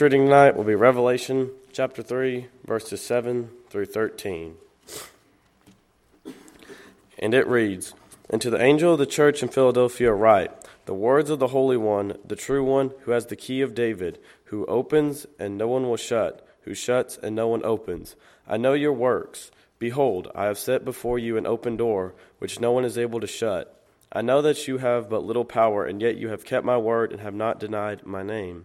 Scripture reading tonight will be Revelation chapter 3, verses 7 through 13. And it reads, "And to the angel of the church in Philadelphia write, the words of the Holy One, the true One, who has the key of David, who opens and no one will shut, who shuts and no one opens. I know your works. Behold, I have set before you an open door, which no one is able to shut. I know that you have but little power, and yet you have kept my word and have not denied my name.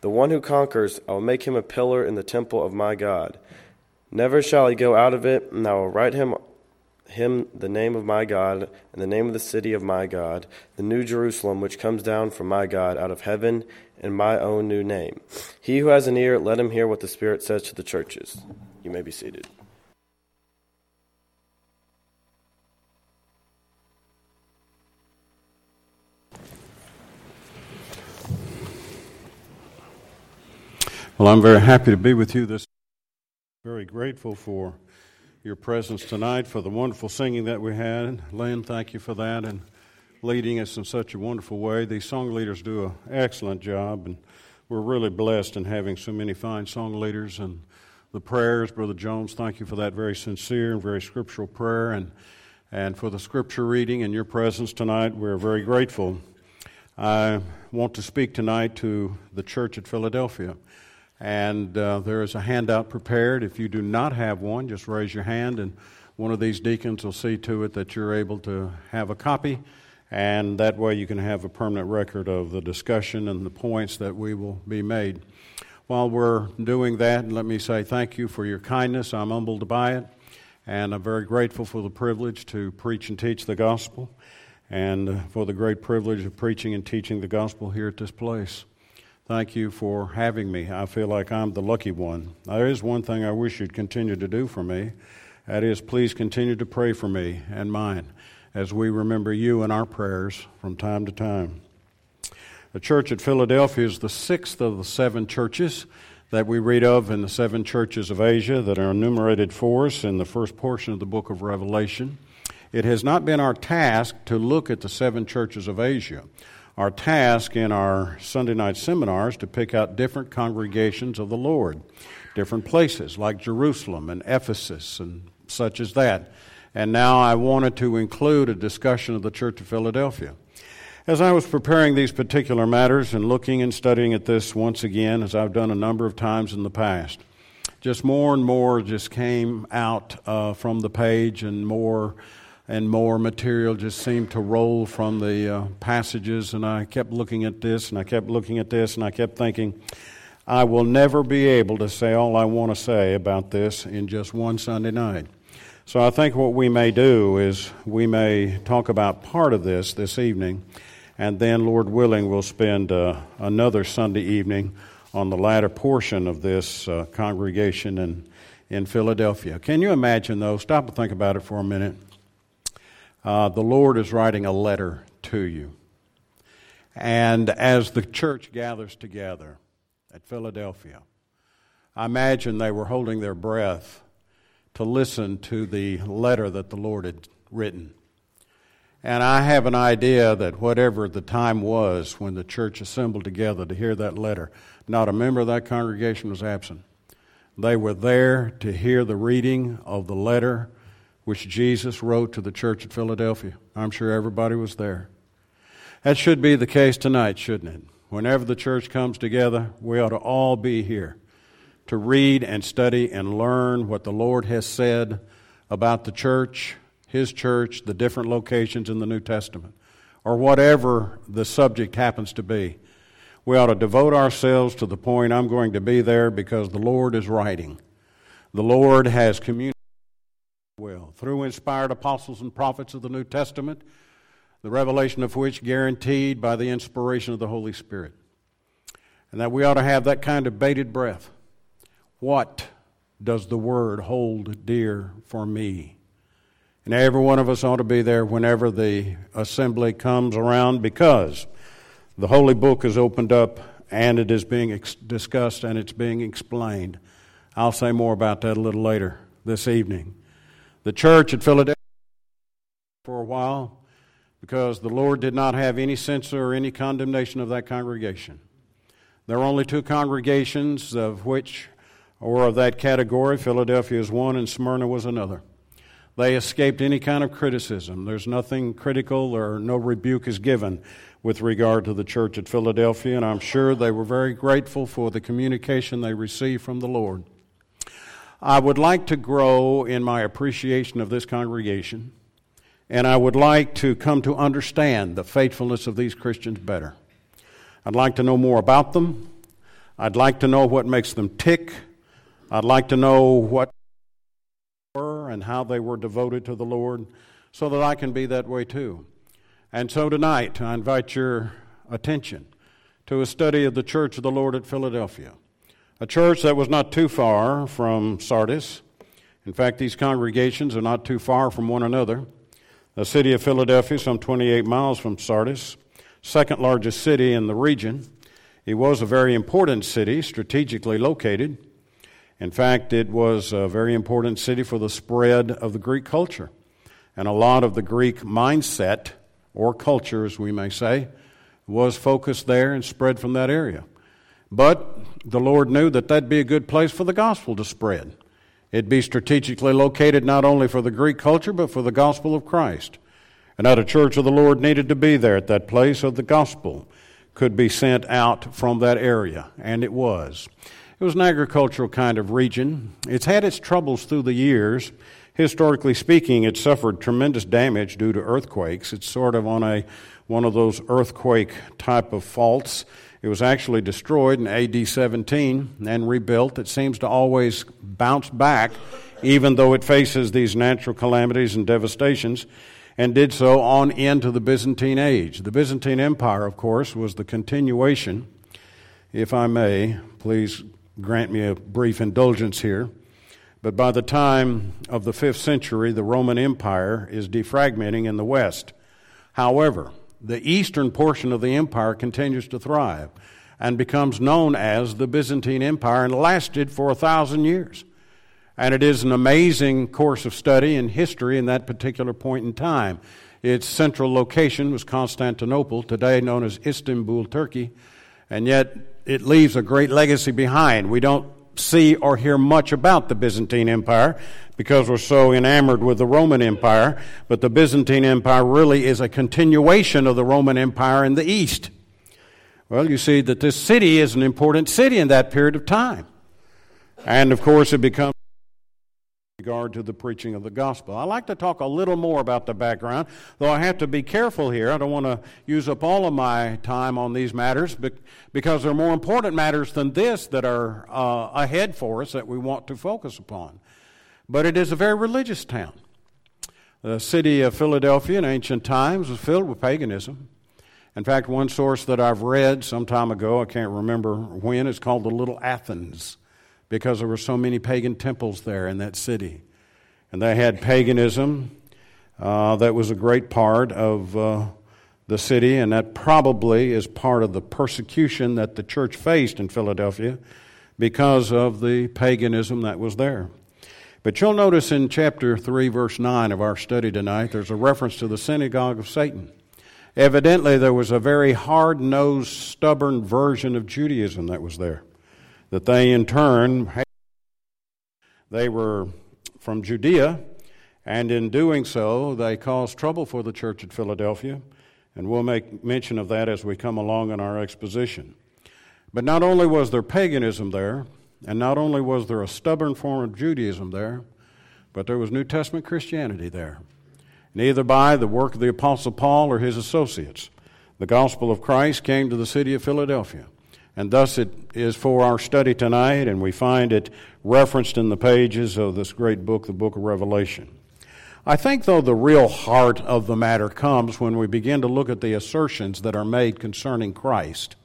The one who conquers, I will make him a pillar in the temple of my God. Never shall he go out of it, and I will write him the name of my God, and the name of the city of my God, the new Jerusalem, which comes down from my God out of heaven, and my own new name. He who has an ear, let him hear what the Spirit says to the churches." You may be seated. Well, I'm very happy to be with you this morning. Very grateful for your presence tonight, for the wonderful singing that we had. Lynn, thank you for that, and leading us in such a wonderful way. These song leaders do an excellent job, and we're really blessed in having so many fine song leaders. And the prayers, Brother Jones, thank you for that very sincere and very scriptural prayer, and for the scripture reading and your presence tonight. We're very grateful. I want to speak tonight to the church at Philadelphia. And there is a handout prepared. If you do not have one, just raise your hand, and one of these deacons will see to it that you're able to have a copy, and that way you can have a permanent record of the discussion and the points that we will be made. While we're doing that, let me say thank you for your kindness. I'm humbled by it, and I'm very grateful for the privilege to preach and teach the gospel, and for the great privilege of preaching and teaching the gospel here at this place. Thank you for having me. I feel like I'm the lucky one. There is one thing I wish you'd continue to do for me. That is, please continue to pray for me and mine as we remember you in our prayers from time to time. The church at Philadelphia is the sixth of the seven churches that we read of in the seven churches of Asia that are enumerated for us in the first portion of the book of Revelation. It has not been our task to look at the seven churches of Asia. Our task in our Sunday night seminars to pick out different congregations of the Lord, different places like Jerusalem and Ephesus and such as that. And now I wanted to include a discussion of the Church of Philadelphia. As I was preparing these particular matters and looking and studying at this once again, as I've done a number of times in the past, just more and more just came out from the page, and more material just seemed to roll from the passages, and I kept looking at this, and I kept looking at this, and I kept thinking, I will never be able to say all I want to say about this in just one Sunday night. So I think what we may do is we may talk about part of this evening, and then, Lord willing, we'll spend another Sunday evening on the latter portion of this congregation in Philadelphia. Can you imagine, though? Stop and think about it for a minute. The Lord is writing a letter to you. And as the church gathers together at Philadelphia, I imagine they were holding their breath to listen to the letter that the Lord had written. And I have an idea that whatever the time was when the church assembled together to hear that letter, not a member of that congregation was absent. They were there to hear the reading of the letter which Jesus wrote to the church at Philadelphia. I'm sure everybody was there. That should be the case tonight, shouldn't it? Whenever the church comes together, we ought to all be here to read and study and learn what the Lord has said about the church, His church, the different locations in the New Testament, or whatever the subject happens to be. We ought to devote ourselves to the point, I'm going to be there because the Lord is writing. The Lord has communicated. Well, through inspired apostles and prophets of the New Testament, the revelation of which guaranteed by the inspiration of the Holy Spirit. And that we ought to have that kind of bated breath. What does the Word hold dear for me. And every one of us ought to be there whenever the assembly comes around, because the Holy Book is opened up and it is being discussed and it's being explained. I'll say more about that a little later this evening. The church at Philadelphia for a while, because the Lord did not have any censor or any condemnation of that congregation. There are only two congregations of which, or of that category. Philadelphia is one and Smyrna was another. They escaped any kind of criticism. There's nothing critical or no rebuke is given with regard to the church at Philadelphia, and I'm sure they were very grateful for the communication they received from the Lord. I would like to grow in my appreciation of this congregation, and I would like to come to understand the faithfulness of these Christians better. I'd like to know more about them. I'd like to know what makes them tick. I'd like to know what they were and how they were devoted to the Lord, so that I can be that way too. And so tonight, I invite your attention to a study of the Church of the Lord at Philadelphia, a church that was not too far from Sardis. In fact, these congregations are not too far from one another. The city of Philadelphia, some 28 miles from Sardis, second largest city in the region. It was a very important city, strategically located. In fact, it was a very important city for the spread of the Greek culture. And a lot of the Greek mindset, or culture as we may say, was focused there and spread from that area. But the Lord knew that that'd be a good place for the gospel to spread. It'd be strategically located not only for the Greek culture, but for the gospel of Christ. And that a church of the Lord needed to be there at that place, so the gospel could be sent out from that area. And it was. It was an agricultural kind of region. It's had its troubles through the years. Historically speaking, it suffered tremendous damage due to earthquakes. It's sort of on one of those earthquake type of faults. It was actually destroyed in AD 17 and rebuilt. It seems to always bounce back, even though it faces these natural calamities and devastations, and did so on into the Byzantine age. The Byzantine Empire, of course, was the continuation, if I may, please grant me a brief indulgence here. But by the time of the 5th century, the Roman Empire is defragmenting in the west. However, the eastern portion of the empire continues to thrive and becomes known as the Byzantine Empire, and lasted for 1,000 years. And it is an amazing course of study in history in that particular point in time. Its central location was Constantinople, today known as Istanbul, Turkey, and yet it leaves a great legacy behind. We don't see or hear much about the Byzantine Empire because we're so enamored with the Roman Empire, but the Byzantine Empire really is a continuation of the Roman Empire in the east. Well, you see that this city is an important city in that period of time. And of course it becomes in regard to the preaching of the gospel. I like to talk a little more about the background, though I have to be careful here. I don't want to use up all of my time on these matters, because there are more important matters than this that are ahead for us that we want to focus upon. But it is a very religious town. The city of Philadelphia in ancient times was filled with paganism. In fact, one source that I've read some time ago, I can't remember when, is called the Little Athens, because there were so many pagan temples there in that city. And they had paganism that was a great part of the city, and that probably is part of the persecution that the church faced in Philadelphia because of the paganism that was there. But you'll notice in chapter 3, verse 9 of our study tonight, there's a reference to the synagogue of Satan. Evidently, there was a very hard-nosed, stubborn version of Judaism that was there, that they in turn, they were from Judea, and in doing so, they caused trouble for the church at Philadelphia, and we'll make mention of that as we come along in our exposition. But not only was there paganism there, and not only was there a stubborn form of Judaism there, but there was New Testament Christianity there, and either by the work of the Apostle Paul or his associates, the gospel of Christ came to the city of Philadelphia. And thus it is for our study tonight, and we find it referenced in the pages of this great book, the book of Revelation. I think, though, the real heart of the matter comes when we begin to look at the assertions that are made concerning Christ.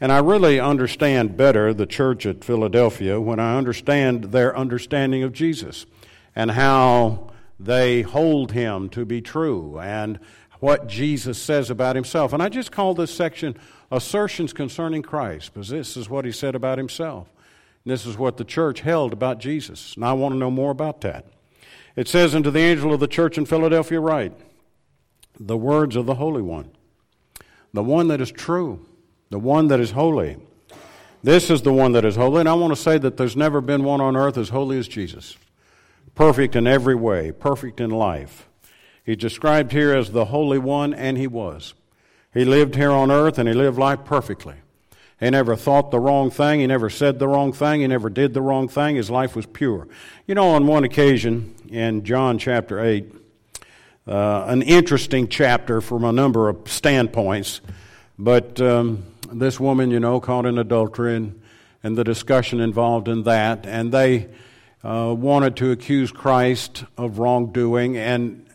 And I really understand better the church at Philadelphia when I understand their understanding of Jesus and how they hold him to be true and what Jesus says about himself. And I just call this section Assertions Concerning Christ, because this is what he said about himself. And this is what the church held about Jesus. And I want to know more about that. It says, "Unto the angel of the church in Philadelphia write, the words of the Holy One, the one that is true, the one that is holy. This is the one that is holy." And I want to say that there's never been one on earth as holy as Jesus. Perfect in every way, perfect in life. He's described here as the Holy One, and he was. He lived here on earth, and he lived life perfectly. He never thought the wrong thing. He never said the wrong thing. He never did the wrong thing. His life was pure. You know, on one occasion in John chapter 8, an interesting chapter from a number of standpoints, but this woman, you know, caught in adultery, and the discussion involved in that, and they wanted to accuse Christ of wrongdoing, and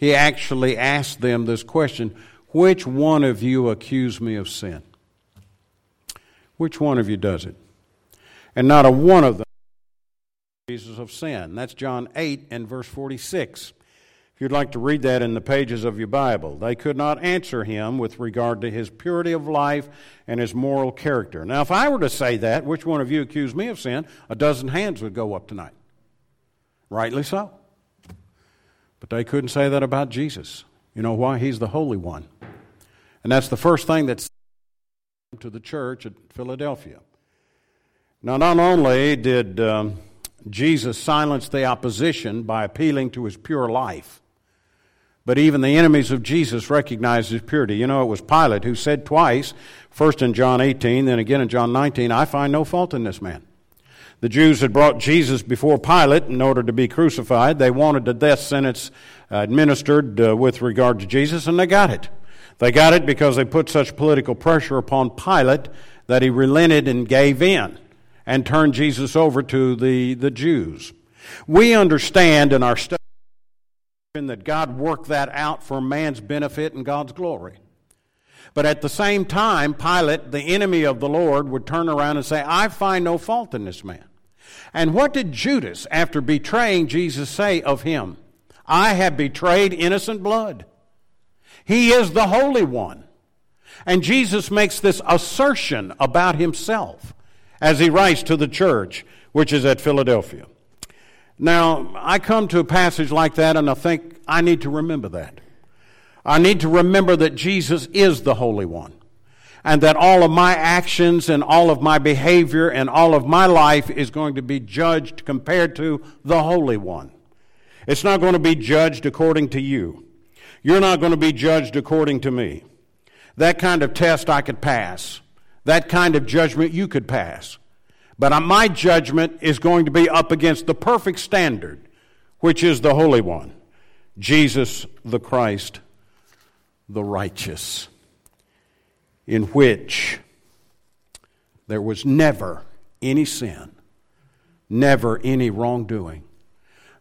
he actually asked them this question: which one of you accuse me of sin? Which one of you does it? And not a one of them Jesus of sin. That's John 8 and verse 46. If you'd like to read that in the pages of your Bible. They could not answer him with regard to his purity of life and his moral character. Now, if I were to say that, which one of you accused me of sin, 12 hands would go up tonight. Rightly so. But they couldn't say that about Jesus. You know why? He's the Holy One. And that's the first thing that's to the church at Philadelphia. Now, not only did Jesus silenced the opposition by appealing to his pure life, but even the enemies of Jesus recognized his purity. You know, it was Pilate who said twice, first in John 18, then again in John 19, "I find no fault in this man." The Jews had brought Jesus before Pilate in order to be crucified. They wanted the death sentence administered with regard to Jesus, and they got it. They got it because they put such political pressure upon Pilate that he relented and gave in and turn Jesus over to the Jews. We understand in our study that God worked that out for man's benefit and God's glory. But at the same time, Pilate, the enemy of the Lord, would turn around and say, "I find no fault in this man." And what did Judas, after betraying Jesus, say of him? "I have betrayed innocent blood." He is the Holy One. And Jesus makes this assertion about himself as he writes to the church, which is at Philadelphia. Now, I come to a passage like that, and I think I need to remember that. I need to remember that Jesus is the Holy One, and that all of my actions and all of my behavior and all of my life is going to be judged compared to the Holy One. It's not going to be judged according to you. You're not going to be judged according to me. That kind of test I could pass. That kind of judgment you could pass. But my judgment is going to be up against the perfect standard, which is the Holy One, Jesus the Christ, the righteous, in which there was never any sin, never any wrongdoing.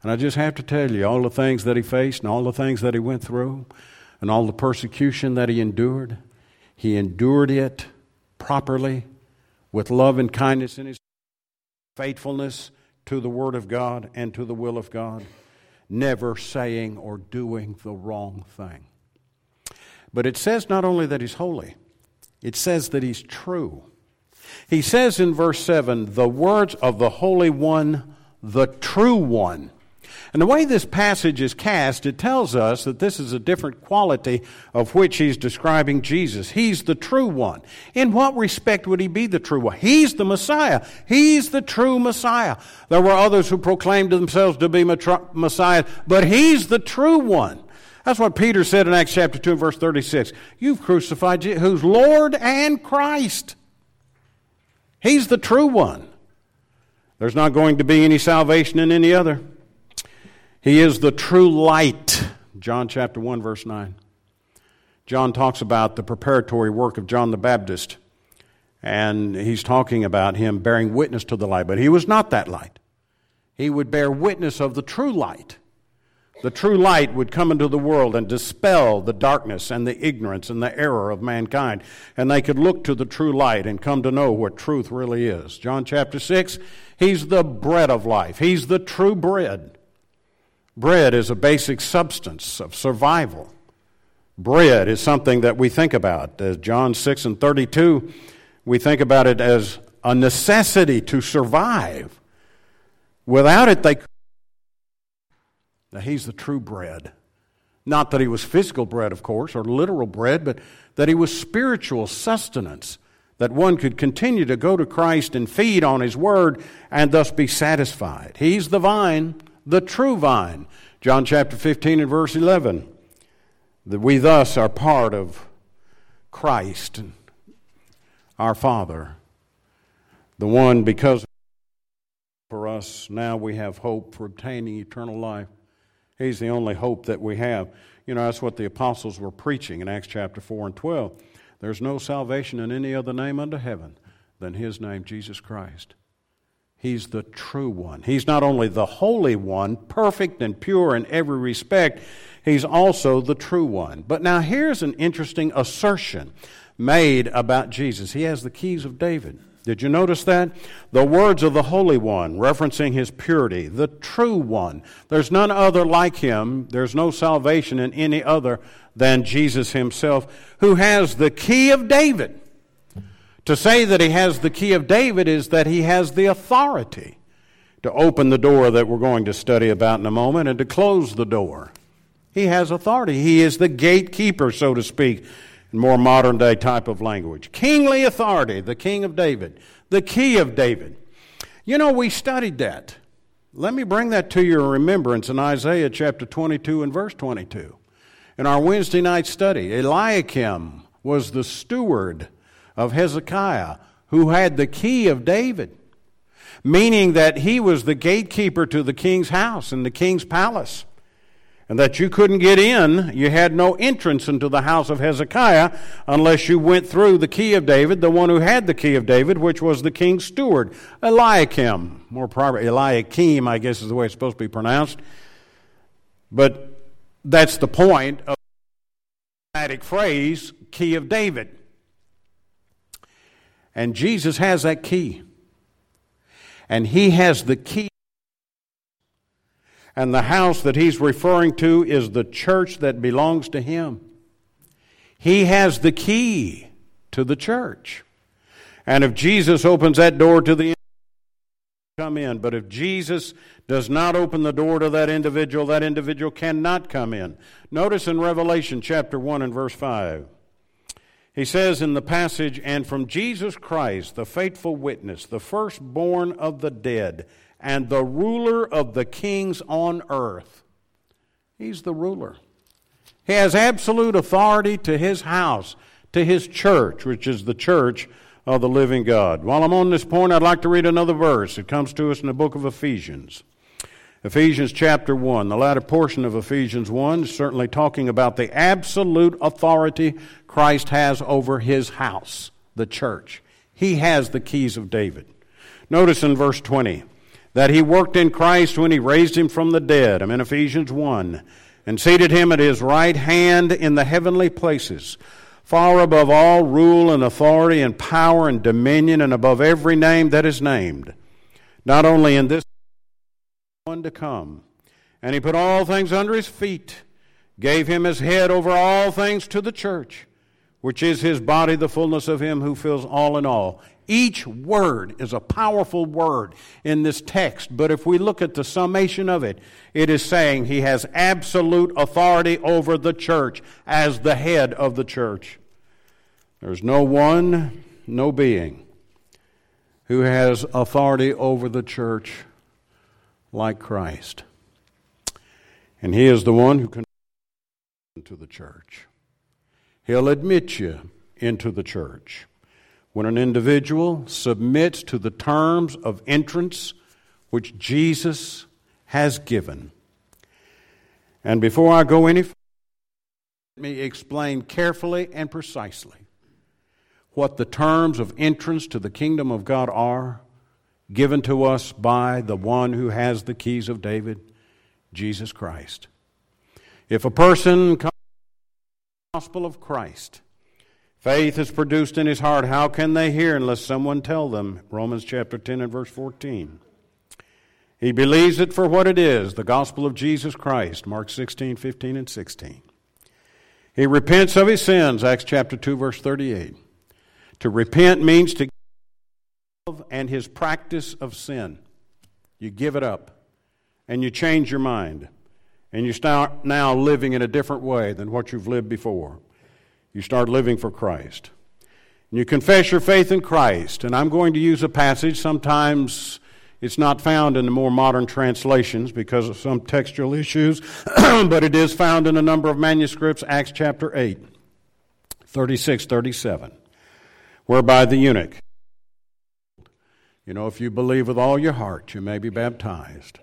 And I just have to tell you, all the things that he faced and all the things that he went through and all the persecution that he endured it properly, with love and kindness in his faithfulness to the Word of God and to the will of God, never saying or doing the wrong thing. But it says not only that he's holy, it says that he's true. He says in verse 7, "The words of the Holy One, the true One." And the way this passage is cast, it tells us that this is a different quality of which he's describing Jesus. He's the true one. In what respect would he be the true one? He's the Messiah. He's the true Messiah. There were others who proclaimed themselves to be Messiah, but he's the true one. That's what Peter said in Acts chapter 2 and verse 36. "You've crucified Jesus, who's Lord and Christ." He's the true one. There's not going to be any salvation in any other. He is the true light, John chapter 1, verse 9. John talks about the preparatory work of John the Baptist, and he's talking about him bearing witness to the light, but he was not that light. He would bear witness of the true light, The true light would come into the world and dispel the darkness and the ignorance and the error of mankind, and they could look to the true light and come to know what truth really is. John chapter 6, he's the bread of life. He's the true bread. Bread is a basic substance of survival. Bread is something that we think about. As John 6 and 32, we think about it as a necessity to survive. Without it, they could. Now, he's the true bread. Not that he was physical bread, of course, or literal bread, but that he was spiritual sustenance, that one could continue to go to Christ and feed on his word and thus be satisfied. He's the vine, the true vine. John chapter 15 and verse 11, that we thus are part of Christ, our Father, the one because for us now we have hope for obtaining eternal life. He's the only hope that we have. You know, that's what the apostles were preaching in Acts chapter 4 and 12. There's no salvation in any other name under heaven than his name, Jesus Christ. He's the true one. He's not only the holy one, perfect and pure in every respect, he's also the true one. But now here's an interesting assertion made about Jesus. He has the keys of David. Did you notice that? The words of the Holy One, referencing his purity, the true one. There's none other like him. There's no salvation in any other than Jesus himself, who has the key of David. To say that he has the key of David is that he has the authority to open the door that we're going to study about in a moment and to close the door. He has authority. He is the gatekeeper, so to speak, in more modern day type of language. Kingly authority, the King of David, the key of David. You know, we studied that. Let me bring that to your remembrance in Isaiah chapter 22 and verse 22. In our Wednesday night study, Eliakim was the steward of Hezekiah who had the key of David, meaning that he was the gatekeeper to the king's house and the king's palace. And that you couldn't get in, you had no entrance into the house of Hezekiah unless you went through the key of David, the one who had the key of David, which was the king's steward, Eliakim, more probably Eliakim, I guess is the way it's supposed to be pronounced. But that's the point of the dramatic phrase, key of David. And Jesus has that key. And he has the key. And the house that he's referring to is the church that belongs to him. He has the key to the church. And if Jesus opens that door to the individual, come in. But if Jesus does not open the door to that individual cannot come in. Notice in Revelation chapter 1 and verse 5, he says in the passage, "And from Jesus Christ, the faithful witness, the firstborn of the dead, and the ruler of the kings on earth." He's the ruler. He has absolute authority to his house, to his church, which is the church of the living God. While I'm on this point, I'd like to read another verse. It comes to us in the book of Ephesians. Ephesians chapter 1, the latter portion of Ephesians 1, is certainly talking about the absolute authority Christ has over his house, the church. He has the keys of David. Notice in verse 20, that he worked in Christ when he raised him from the dead. I'm in Ephesians 1. And seated him at his right hand in the heavenly places, far above all rule and authority and power and dominion, and above every name that is named, not only in this one to come. And he put all things under his feet, gave him his head over all things to the church, which is his body, the fullness of him who fills all in all. Each word is a powerful word in this text, but if we look at the summation of it, it is saying he has absolute authority over the church as the head of the church. There's no one, no being who has authority over the church like Christ. And he is the one who can into the church. He'll admit you into the church. When an individual submits to the terms of entrance which Jesus has given. And before I go any further, let me explain carefully and precisely what the terms of entrance to the kingdom of God are, given to us by the one who has the keys of David, Jesus Christ. If a person comes to the gospel of Christ, faith is produced in his heart. How can they hear unless someone tell them? Romans chapter 10 and verse 14. He believes it for what it is, the gospel of Jesus Christ, Mark 16, 15, and 16. He repents of his sins, Acts chapter 2, verse 38. To repent means to give up and his practice of sin. You give it up, and you change your mind, and you start now living in a different way than what you've lived before. You start living for Christ. And you confess your faith in Christ, and I'm going to use a passage. Sometimes it's not found in the more modern translations because of some textual issues, but it is found in a number of manuscripts, Acts chapter 8, 36, 37, whereby the eunuch, you know, if you believe with all your heart, you may be baptized.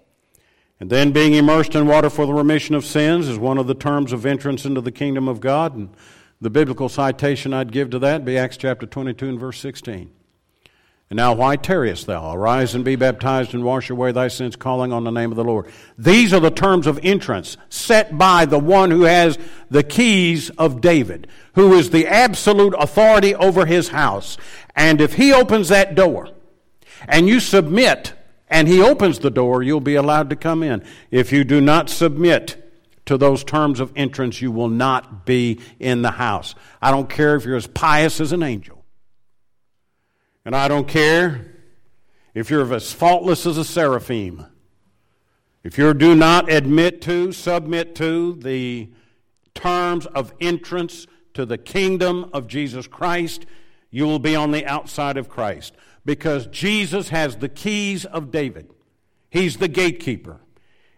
And then being immersed in water for the remission of sins is one of the terms of entrance into the kingdom of God, and the biblical citation I'd give to that would be Acts chapter 22 and verse 16. And now why tarriest thou? Arise and be baptized and wash away thy sins, calling on the name of the Lord. These are the terms of entrance set by the one who has the keys of David, who is the absolute authority over his house. And if he opens that door and you submit and he opens the door, you'll be allowed to come in. If you do not submit to those terms of entrance, you will not be in the house. I don't care if you're as pious as an angel. And I don't care if you're as faultless as a seraphim. If you do not admit to, submit to the terms of entrance to the kingdom of Jesus Christ, you will be on the outside of Christ. Because Jesus has the keys of David. He's the gatekeeper.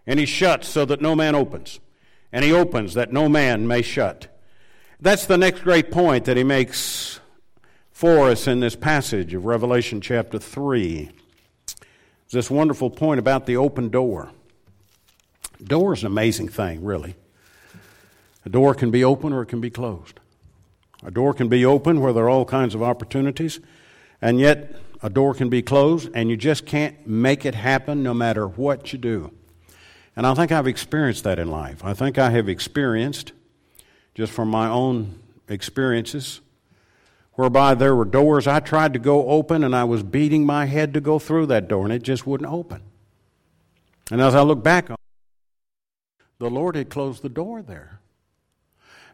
And he shuts so that no man opens. And he opens that no man may shut. That's the next great point that he makes for us in this passage of Revelation chapter 3. This wonderful point about the open door. Door is an amazing thing, really. A door can be open or it can be closed. A door can be open where there are all kinds of opportunities, and yet a door can be closed, and you just can't make it happen no matter what you do. And I think I've experienced that in life. I think I have experienced, just from my own experiences, whereby there were doors I tried to go open and I was beating my head to go through that door and it just wouldn't open. And as I look back on it, the Lord had closed the door there.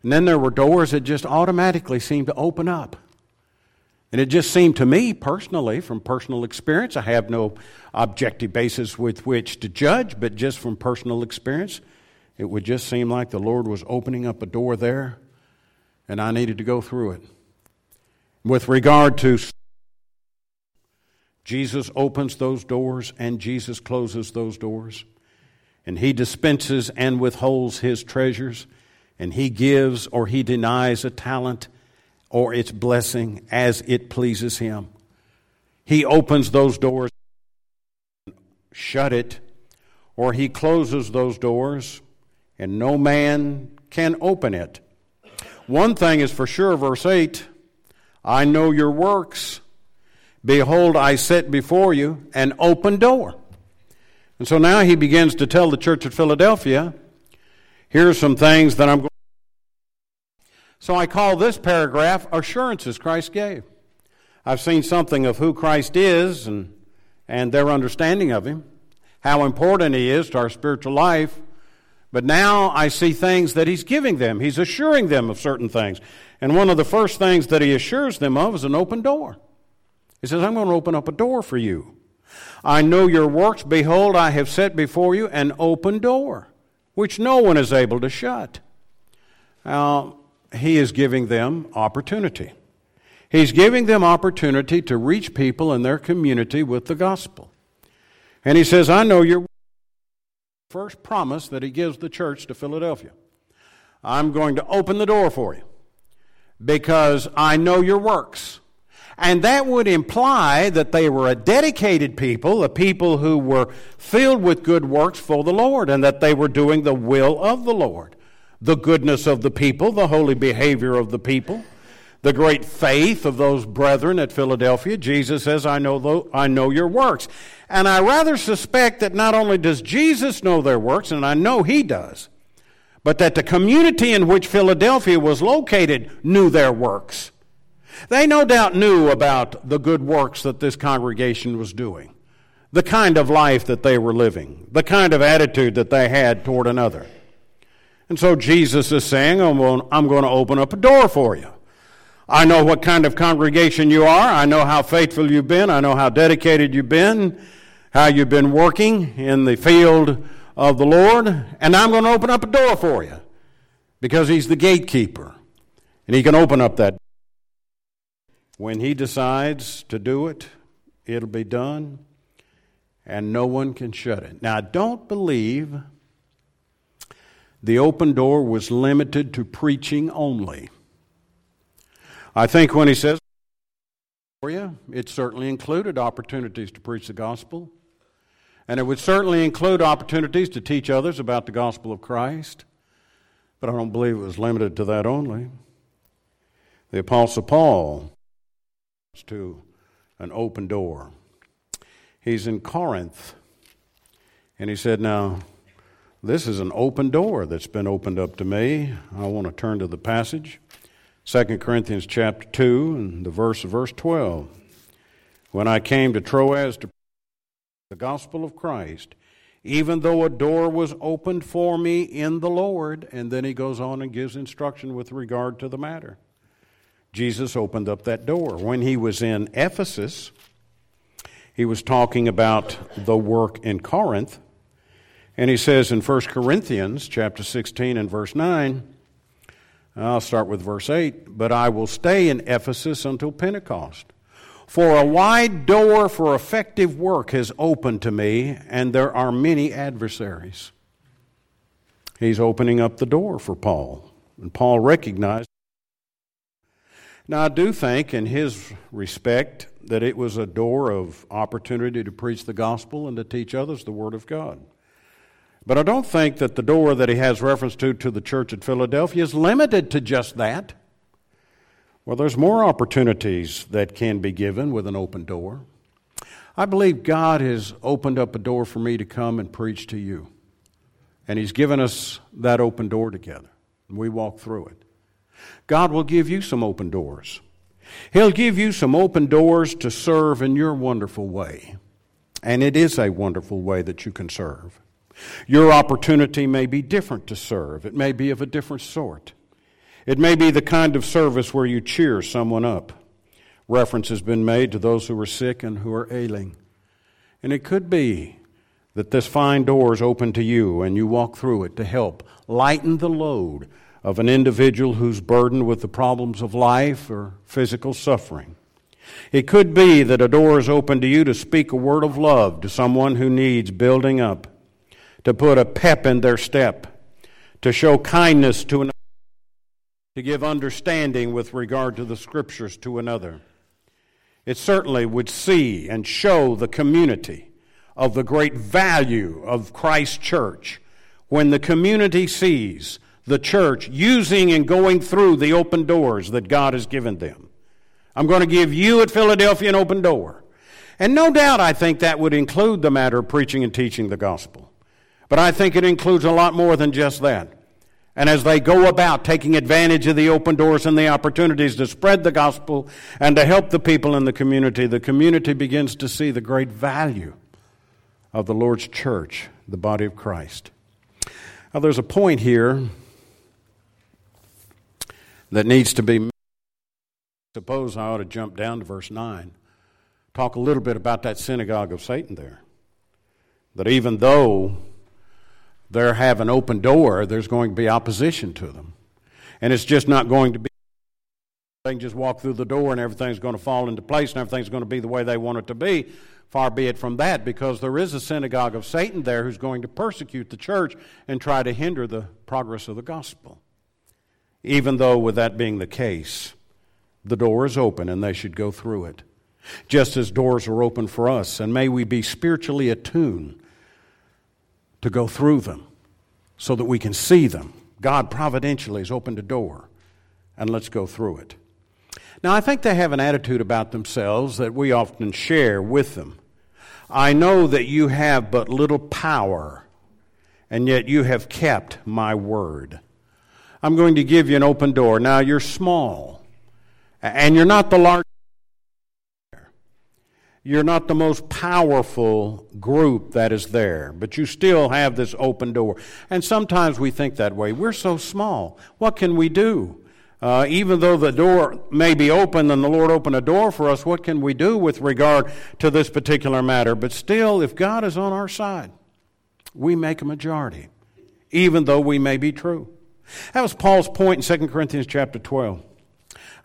And then there were doors that just automatically seemed to open up. And it just seemed to me personally, from personal experience, I have no objective basis with which to judge, but just from personal experience, it would just seem like the Lord was opening up a door there and I needed to go through it. With regard to Jesus opens those doors and Jesus closes those doors, and he dispenses and withholds his treasures, and he gives or he denies a talent or its blessing as it pleases him. He opens those doors and shut it, or he closes those doors and no man can open it. One thing is for sure, verse 8, I know your works. Behold, I set before you an open door. And so now he begins to tell the church at Philadelphia, here's some things that I'm going to do. So I call this paragraph, Assurances Christ Gave. I've seen something of who Christ is and their understanding of him, how important he is to our spiritual life. But now I see things that he's giving them. He's assuring them of certain things. And one of the first things that he assures them of is an open door. He says, I'm going to open up a door for you. I know your works. Behold, I have set before you an open door, which no one is able to shut. Now, he is giving them opportunity. He's giving them opportunity to reach people in their community with the gospel. And he says, I know your works. First promise that he gives the church to Philadelphia. I'm going to open the door for you because I know your works. And that would imply that they were a dedicated people, a people who were filled with good works for the Lord, and that they were doing the will of the Lord, the goodness of the people, the holy behavior of the people, the great faith of those brethren at Philadelphia. Jesus says, I know your works. And I rather suspect that not only does Jesus know their works, and I know he does, but that the community in which Philadelphia was located knew their works. They no doubt knew about the good works that this congregation was doing, the kind of life that they were living, the kind of attitude that they had toward another. And so Jesus is saying, I'm going to open up a door for you. I know what kind of congregation you are. I know how faithful you've been. I know how dedicated you've been, how you've been working in the field of the Lord. And I'm going to open up a door for you because he's the gatekeeper. And he can open up that door. When he decides to do it, it'll be done, and no one can shut it. Now, I don't believe the open door was limited to preaching only. I think when he says, it certainly included opportunities to preach the gospel, and it would certainly include opportunities to teach others about the gospel of Christ, but I don't believe it was limited to that only. The Apostle Paul to an open door. He's in Corinth, and he said, now, this is an open door that's been opened up to me. I want to turn to the passage, 2 Corinthians chapter 2, and the verse 12. When I came to Troas to preach the gospel of Christ, even though a door was opened for me in the Lord, and then he goes on and gives instruction with regard to the matter. Jesus opened up that door. When he was in Ephesus, he was talking about the work in Corinth, and he says in 1 Corinthians chapter 16 and verse 9, I'll start with verse 8, but I will stay in Ephesus until Pentecost. For a wide door for effective work has opened to me, and there are many adversaries. He's opening up the door for Paul, and Paul recognized. Now, I do think, in his respect, that it was a door of opportunity to preach the gospel and to teach others the Word of God. But I don't think that the door that he has reference to the church at Philadelphia, is limited to just that. Well, there's more opportunities that can be given with an open door. I believe God has opened up a door for me to come and preach to you. And he's given us that open door together. And we walk through it. God will give you some open doors. He'll give you some open doors to serve in your wonderful way. And it is a wonderful way that you can serve. Your opportunity may be different to serve. It may be of a different sort. It may be the kind of service where you cheer someone up. Reference has been made to those who are sick and who are ailing. And it could be that this fine door is open to you and you walk through it to help lighten the load of an individual who's burdened with the problems of life or physical suffering. It could be that a door is open to you to speak a word of love to someone who needs building up, to put a pep in their step, to show kindness to another, to give understanding with regard to the Scriptures to another. It certainly would see and show the community of the great value of Christ's church when the community sees the church using and going through the open doors that God has given them. I'm going to give you at Philadelphia an open door. And no doubt I think that would include the matter of preaching and teaching the gospel. But I think it includes a lot more than just that. And as they go about taking advantage of the open doors and the opportunities to spread the gospel and to help the people in the community begins to see the great value of the Lord's church, the body of Christ. Now there's a point here that needs to be made. Suppose I ought to jump down to verse 9, talk a little bit about that synagogue of Satan there, that even though they have an open door, there's going to be opposition to them, and it's just not going to be they can just walk through the door and everything's going to fall into place and everything's going to be the way they want it to be. Far be it from that, because there is a synagogue of Satan there who's going to persecute the church and try to hinder the progress of the gospel. Even though, with that being the case, the door is open and they should go through it, just as doors are open for us. And may we be spiritually attuned to go through them so that we can see them. God providentially has opened a door, and let's go through it. Now, I think they have an attitude about themselves that we often share with them. I know that you have but little power, and yet you have kept my word. I'm going to give you an open door. Now, you're small, and you're not the largest. You're not the most powerful group that is there, but you still have this open door. And sometimes we think that way. We're so small. What can we do? Even though the door may be open and the Lord opened a door for us, what can we do with regard to this particular matter? But still, if God is on our side, we make a majority, even though we may be true. That was Paul's point in 2 Corinthians chapter 12.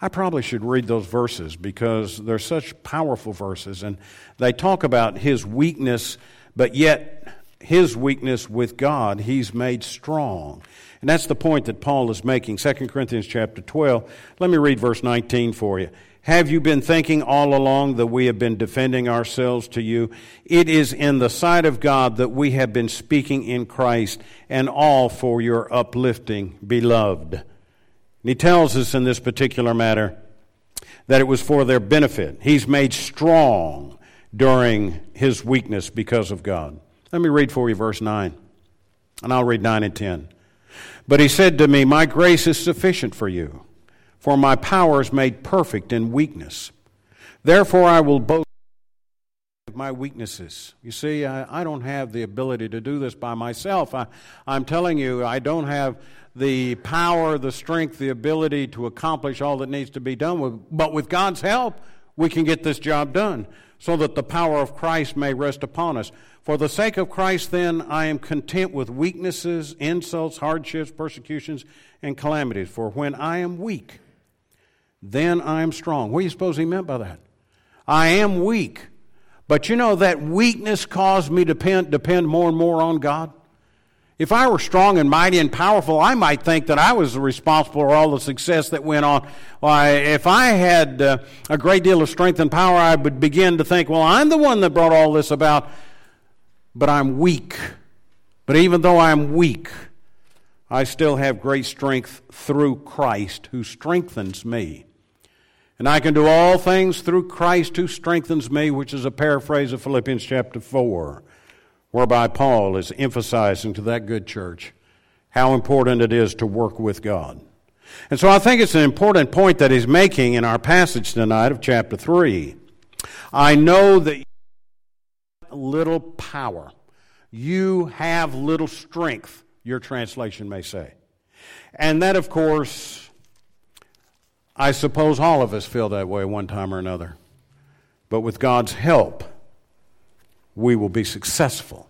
I probably should read those verses because they're such powerful verses, and they talk about his weakness, but yet his weakness with God, he's made strong. And that's the point that Paul is making, 2 Corinthians chapter 12. Let me read verse 19 for you. Have you been thinking all along that we have been defending ourselves to you? It is in the sight of God that we have been speaking in Christ, and all for your uplifting, beloved. And he tells us in this particular matter that it was for their benefit. He's made strong during his weakness because of God. Let me read for you verse 9, and I'll read 9 and 10. But he said to me, my grace is sufficient for you, for my power is made perfect in weakness. Therefore I will boast of my weaknesses. You see, I don't have the ability to do this by myself. I'm telling you, I don't have the power, the strength, the ability to accomplish all that needs to be done. But with God's help, we can get this job done, so that the power of Christ may rest upon us. For the sake of Christ, then, I am content with weaknesses, insults, hardships, persecutions, and calamities. For when I am weak, then I am strong. What do you suppose he meant by that? I am weak. But you know, that weakness caused me to depend more and more on God. If I were strong and mighty and powerful, I might think that I was responsible for all the success that went on. If I had a great deal of strength and power, I would begin to think, well, I'm the one that brought all this about, but I'm weak. But even though I'm weak, I still have great strength through Christ who strengthens me. And I can do all things through Christ who strengthens me, which is a paraphrase of Philippians chapter 4. Whereby Paul is emphasizing to that good church how important it is to work with God. And so I think it's an important point that he's making in our passage tonight of chapter 3. I know that you have little power. You have little strength, your translation may say. And that, of course, I suppose all of us feel that way one time or another. But with God's help, we will be successful.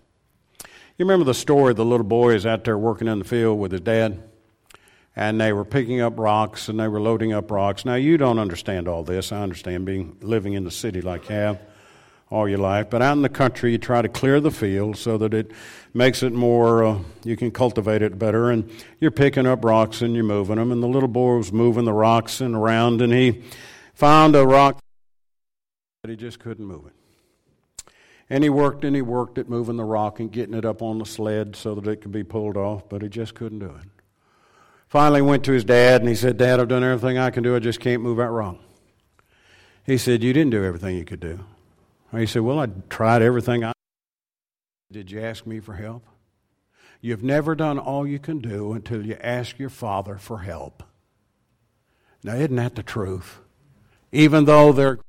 You remember the story of the little boy is out there working in the field with his dad, and they were picking up rocks, and they were loading up rocks. Now, you don't understand all this. I understand living in the city like you have all your life, but out in the country, you try to clear the field so that it makes it more, you can cultivate it better, and you're picking up rocks, and you're moving them, and the little boy was moving the rocks and around, and he found a rock, but he just couldn't move it. And he worked at moving the rock and getting it up on the sled so that it could be pulled off, but he just couldn't do it. Finally went to his dad, and he said, Dad, I've done everything I can do. I just can't move that rock. He said, you didn't do everything you could do. He said, well, I tried everything I could. Did you ask me for help? You've never done all you can do until you ask your Father for help. Now, isn't that the truth? Even though they're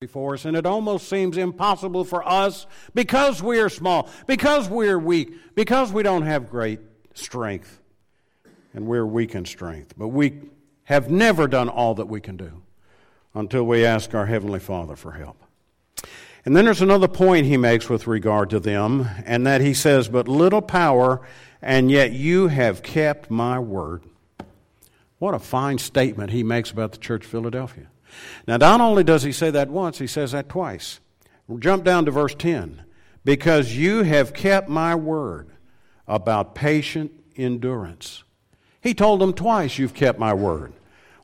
before us, and it almost seems impossible for us because we're small, because we're weak, because we don't have great strength, and we're weak in strength. But we have never done all that we can do until we ask our Heavenly Father for help. And then there's another point he makes with regard to them, and that he says, but little power, and yet you have kept my word. What a fine statement he makes about the Church of Philadelphia. Now, not only does he say that once, he says that twice. Jump down to verse 10. Because you have kept my word about patient endurance. He told them twice, you've kept my word.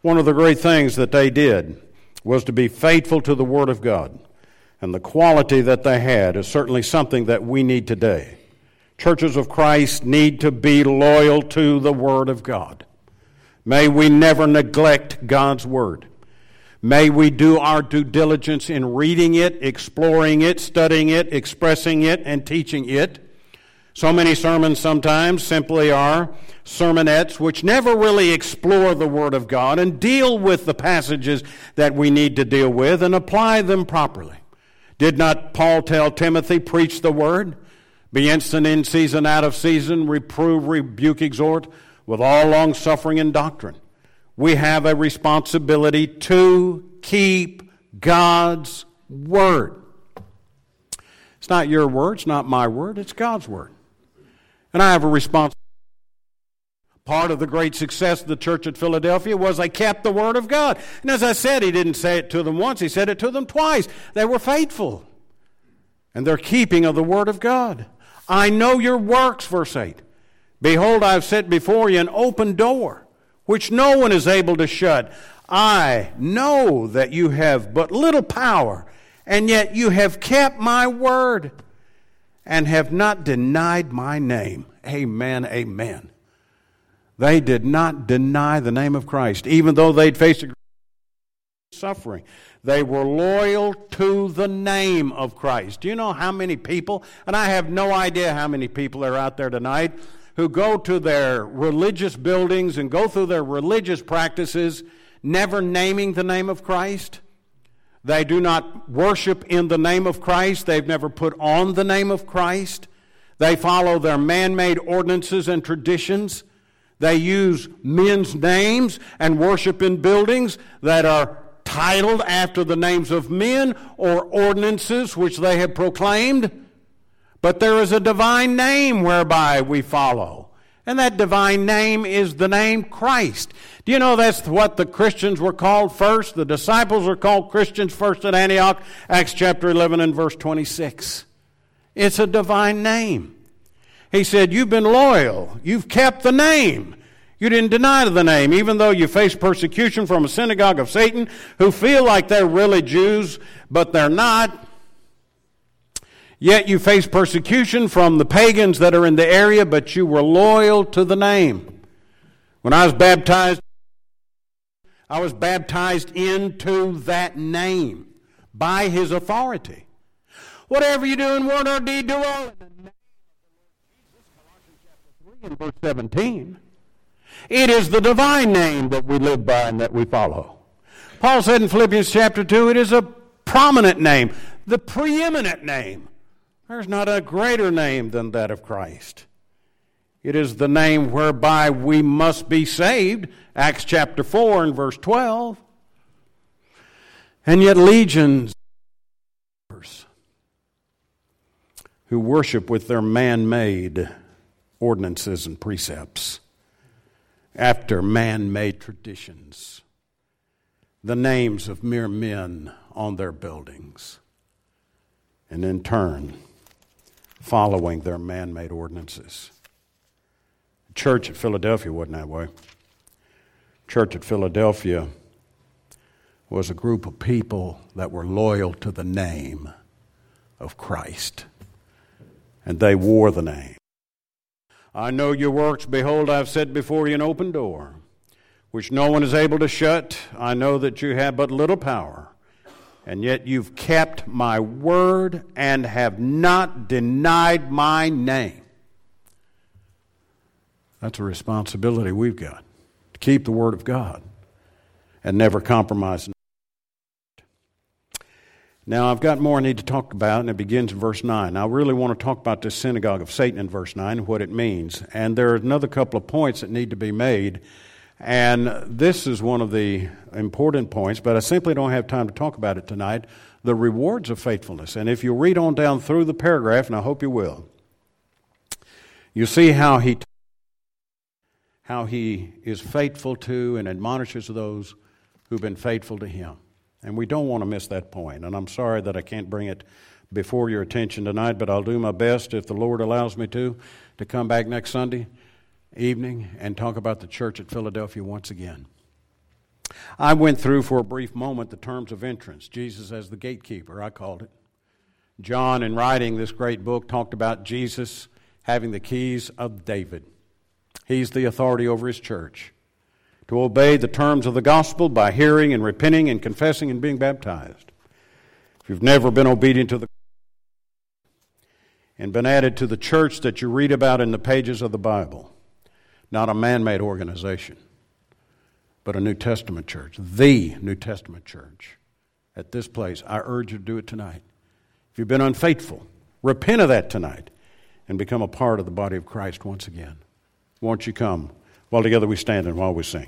One of the great things that they did was to be faithful to the word of God. And the quality that they had is certainly something that we need today. Churches of Christ need to be loyal to the word of God. May we never neglect God's word. May we do our due diligence in reading it, exploring it, studying it, expressing it, and teaching it, So many sermons sometimes simply are sermonettes which never really explore the Word of God and deal with the passages that we need to deal with and apply them properly. Did not Paul tell Timothy, preach the Word, be instant in season, out of season, reprove, rebuke, exhort, with all long-suffering and doctrine? We have a responsibility to keep God's Word. It's not your word, it's not my word, it's God's Word. And I have a responsibility. Part of the great success of the church at Philadelphia was they kept the Word of God. And as I said, he didn't say it to them once, he said it to them twice. They were faithful. And their keeping of the Word of God. I know your works, verse 8. Behold, I have set before you an open door, which no one is able to shut. I know that you have but little power, and yet you have kept my word, and have not denied my name. Amen, amen. They did not deny the name of Christ, even though they'd faced suffering. They were loyal to the name of Christ. Do you know how many people, and I have no idea how many people are out there tonight, who go to their religious buildings and go through their religious practices, never naming the name of Christ? They do not worship in the name of Christ. They've never put on the name of Christ. They follow their man-made ordinances and traditions. They use men's names and worship in buildings that are titled after the names of men or ordinances which they have proclaimed. But there is a divine name whereby we follow. And that divine name is the name Christ. Do you know that's what the Christians were called first? The disciples were called Christians first at Antioch, Acts chapter 11 and verse 26. It's a divine name. He said, you've been loyal. You've kept the name. You didn't deny the name, even though you face persecution from a synagogue of Satan who feel like they're really Jews, but they're not. Yet you face persecution from the pagans that are in the area, but you were loyal to the name. When I was baptized into that name by his authority. Whatever you do in word or deed, do all in the name of the Lord Jesus, Colossians chapter 3 and verse 17. It is the divine name that we live by and that we follow. Paul said in Philippians chapter 2, it is a prominent name, the preeminent name. There's not a greater name than that of Christ. It is the name whereby we must be saved, Acts chapter 4 and verse 12. And yet legions who worship with their man-made ordinances and precepts after man-made traditions, the names of mere men on their buildings, and in turn, following their man-made ordinances. The church at Philadelphia wasn't that way. The church at Philadelphia was a group of people that were loyal to the name of Christ, and they wore the name. I know your works. Behold, I have set before you an open door, which no one is able to shut. I know that you have but little power, and yet you've kept my word and have not denied my name. That's a responsibility we've got, to keep the word of God and never compromise. Now, I've got more I need to talk about, and it begins in verse 9. I really want to talk about this synagogue of Satan in verse 9 and what it means. And there are another couple of points that need to be made. And this is one of the important points, but I simply don't have time to talk about it tonight, the rewards of faithfulness. And if you read on down through the paragraph, and I hope you will, you see how he is faithful to and admonishes those who've been faithful to him. And we don't want to miss that point. And I'm sorry that I can't bring it before your attention tonight, but I'll do my best, if the Lord allows me to come back next Sunday evening and talk about the church at Philadelphia once again. I went through for a brief moment the terms of entrance, Jesus as the gatekeeper, I called it. John, in writing this great book, talked about Jesus having the keys of David. He's the authority over his church. To obey the terms of the gospel by hearing and repenting and confessing and being baptized. If you've never been obedient to the and been added to the church that you read about in the pages of the Bible. Not a man-made organization, but a New Testament church, the New Testament church at this place. I urge you to do it tonight. If you've been unfaithful, repent of that tonight and become a part of the body of Christ once again. Won't you come? While together we stand and while we sing.